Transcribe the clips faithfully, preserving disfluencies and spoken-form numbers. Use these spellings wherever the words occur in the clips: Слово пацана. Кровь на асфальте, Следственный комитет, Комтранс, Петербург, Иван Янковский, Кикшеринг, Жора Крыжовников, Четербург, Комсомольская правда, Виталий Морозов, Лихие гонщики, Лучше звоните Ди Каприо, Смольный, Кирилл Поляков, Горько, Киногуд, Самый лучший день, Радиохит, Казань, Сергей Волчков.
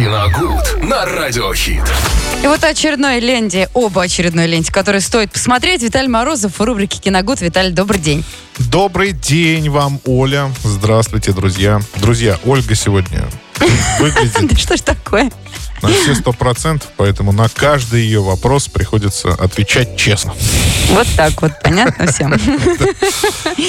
Киногуд на Радиохит. И вот очередной ленте, оба очередной ленте, которые стоит посмотреть. Виталий Морозов в рубрике «Киногуд». Виталий, добрый день. Добрый день вам, Оля. Здравствуйте, друзья. Друзья, Ольга сегодня выглядит... Да что ж такое? На все сто процентов, поэтому на каждый ее вопрос приходится отвечать честно. Вот так вот, понятно всем?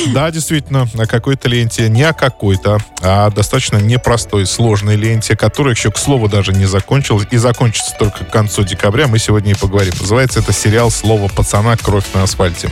Да, действительно, на какой-то ленте, не о какой-то, а достаточно непростой, сложной ленте, которая еще, к слову, даже не закончилась и закончится только к концу декабря, мы сегодня и поговорим. Называется это сериал «Слово пацана. Кровь на асфальте».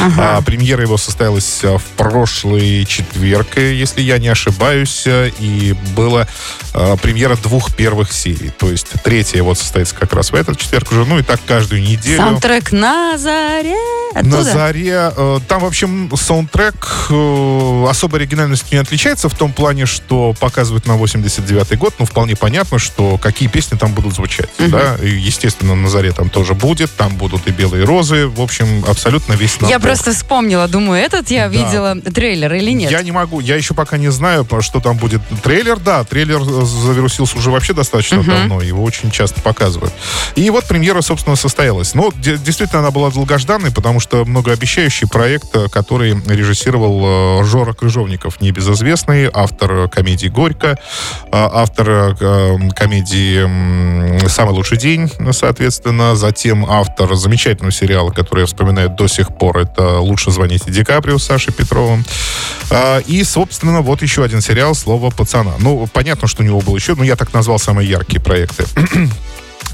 Ага. А, премьера его состоялась в прошлый четверг, если я не ошибаюсь, и была а, премьера двух первых серий. То есть третья вот состоится как раз в этот четверг уже, ну и так каждую неделю. Саундтрек «На заре». Оттуда? «На заре». Э, там, в общем, саундтрек э, особой оригинальностью не отличается в том плане, что показывают на восемьдесят девятый год, но вполне понятно, что какие песни там будут звучать. Uh-huh. Да? И, естественно, «На заре» там тоже будет, там будут и «Белые розы», в общем, абсолютно весь набор. Я просто вспомнила, думаю, этот я да. видела трейлер или нет? Я не могу, я еще пока не знаю, что там будет. Трейлер, да, трейлер завирусился уже вообще достаточно uh-huh. давно, его очень часто показывают. И вот премьера, собственно, состоялась. Но де- действительно она была долгожданной, потому что многообещающий проект, который режиссировал Жора Крыжовников, небезызвестный, автор комедии «Горько», автор комедии «Самый лучший день», соответственно, затем автор замечательного сериала, который я вспоминаю до сих пор, это «Лучше звоните Ди Каприо» с Сашей Петровым. И, собственно, вот еще один сериал «Слово пацана». Ну, понятно, что у него был еще, но я так назвал самые яркие проекты.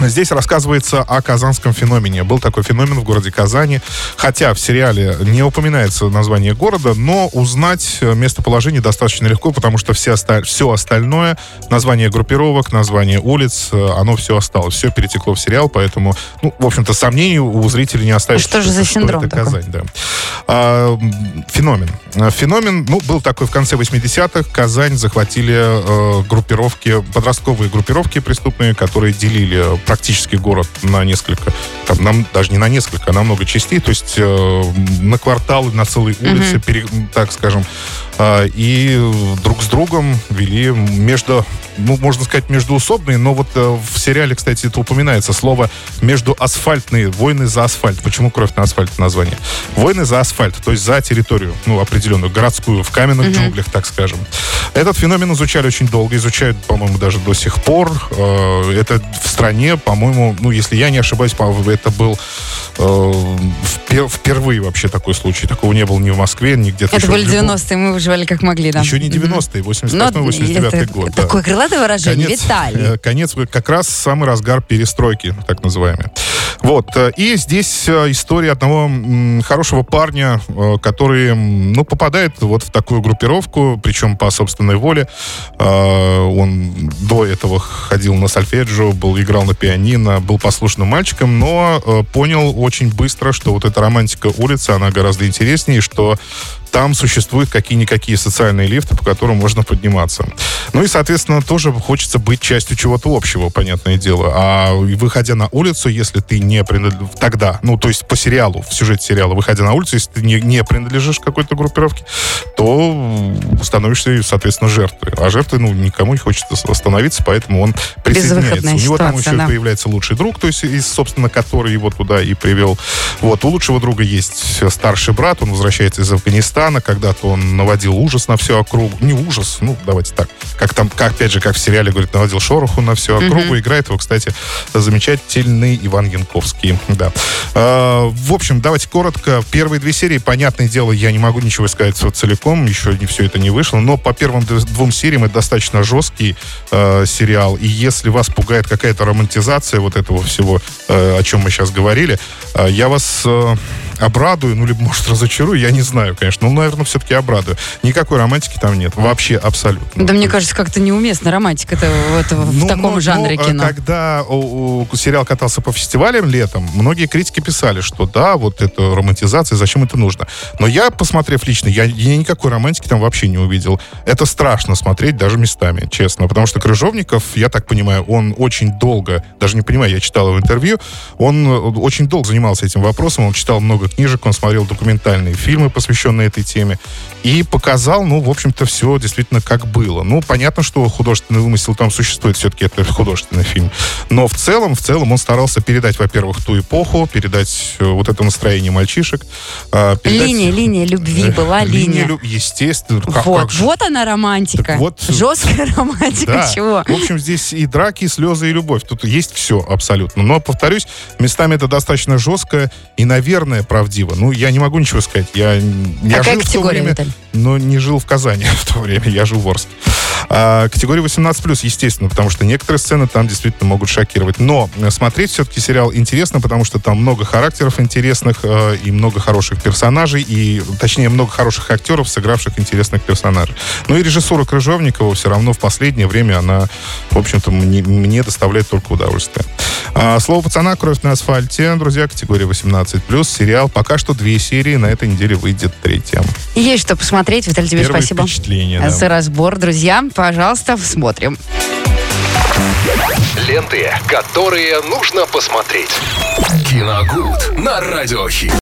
Здесь рассказывается о казанском феномене. Был такой феномен в городе Казани. Хотя в сериале не упоминается название города, но узнать местоположение достаточно легко, потому что все, оста- все остальное, название группировок, название улиц, оно все осталось. Все перетекло в сериал, поэтому, ну, в общем-то, сомнений у зрителей не остается. Что же за синдром такой? Казань, да. а, Феномен. Феномен, ну, был такой в конце восьмидесятых. Казань захватили э, группировки, подростковые группировки преступные, которые делили практически город на несколько, там, на, даже не на несколько, а на много частей, то есть э, на кварталы, на целые улицы, mm-hmm. пере, так скажем, э, и друг с другом вели между, ну, можно сказать, междуусобные, но вот э, в сериале, кстати, это упоминается, слово междуасфальтные, войны за асфальт. Почему «Кровь на асфальте» название? Войны за асфальт, то есть за территорию, ну, определенную, городскую, в каменных mm-hmm. джунглях, так скажем. Этот феномен изучали очень долго, изучают, по-моему, даже до сих пор. Э, это в стране, по-моему, ну, если я не ошибаюсь, это был э, впервые вообще такой случай. Такого не было ни в Москве, ни где-то это еще. Это были девяностые, мы выживали как могли, да. Еще не девяностые, восемьдесят восемьдесят девятый год. Такое да. крылатое выражение, конец, Виталий. Конец, как раз самый разгар перестройки, так называемый. Вот, и здесь история одного хорошего парня, который, ну, попадает вот в такую группировку, причем по собственной воле. Он до этого ходил на сольфеджио, был, играл на пианино, был послушным мальчиком, но понял очень быстро, что вот эта романтика улицы, она гораздо интереснее, что там существуют какие-никакие социальные лифты, по которым можно подниматься. Ну и, соответственно, тоже хочется быть частью чего-то общего, понятное дело. А выходя на улицу, если ты не принадлежишь... Тогда, ну, то есть по сериалу, в сюжете сериала, выходя на улицу, если ты не, не принадлежишь какой-то группировке, то становишься, соответственно, жертвой. А жертвой, ну, никому не хочется становиться, поэтому он присоединяется. У него ситуация, там еще да. появляется лучший друг, то есть, и, собственно, который его туда и привел. Вот. У лучшего друга есть старший брат, он возвращается из Афганистана. Когда-то он наводил ужас на всю округу. Не ужас, ну, давайте так. Как там, как, опять же, как в сериале, говорит, наводил шороху на всю округу. Mm-hmm. Играет его, кстати, замечательный Иван Янковский. Да. Э, в общем, давайте коротко. Первые две серии, понятное дело, я не могу ничего сказать целиком. Еще не все это не вышло. Но по первым двум сериям это достаточно жесткий э, сериал. И если вас пугает какая-то романтизация вот этого всего, э, о чем мы сейчас говорили, э, я вас... Э, обрадую, ну, либо, может, разочарую, я не знаю, конечно, но, наверное, все-таки обрадую. Никакой романтики там нет, вообще абсолютно. Да, мне кажется, как-то неуместно романтика вот, в ну, таком ну, жанре ну, кино. Когда о, о, сериал катался по фестивалям летом, многие критики писали, что да, вот это романтизация, зачем это нужно. Но я, посмотрев лично, я, я никакой романтики там вообще не увидел. Это страшно смотреть даже местами, честно, потому что Крыжовников, я так понимаю, он очень долго, даже не понимаю, я читал его интервью, он очень долго занимался этим вопросом, он читал много аудиокнижек, он смотрел документальные фильмы, посвященные этой теме, и показал, ну, в общем-то, все действительно как было. Ну, понятно, что художественный вымысел там существует, все-таки это художественный фильм. Но в целом, в целом он старался передать, во-первых, ту эпоху, передать вот это настроение мальчишек. Передать... Линия, линия любви была, линия. линия. Естественно. Как, вот, как вот она романтика. Вот... Жесткая романтика, да. Чего? В общем, здесь и драки, и слезы, и любовь. Тут есть все абсолютно. Но, повторюсь, местами это достаточно жестко и, наверное, правдиво. Ну, я не могу ничего сказать. Я, я жил в то время, Виталь? Но не жил в Казани в то время. Я жил в Орске. А, категория восемнадцать плюс, естественно, потому что некоторые сцены там действительно могут шокировать. Но смотреть все-таки сериал интересно, потому что там много характеров интересных э, и много хороших персонажей, и, точнее, много хороших актеров, сыгравших интересных персонажей. Ну и режиссура Крыжовникова все равно в последнее время, она, в общем-то, мне, мне доставляет только удовольствие. А, «Слово пацана. Кровь на асфальте». Друзья, категория восемнадцать плюс. Сериал пока что две серии. На этой неделе выйдет третья. Есть что посмотреть. Виталий, тебе Первые спасибо да. за разбор, друзья. Пожалуйста, смотрим. Ленты, которые нужно посмотреть. Киногуд на Радиохит.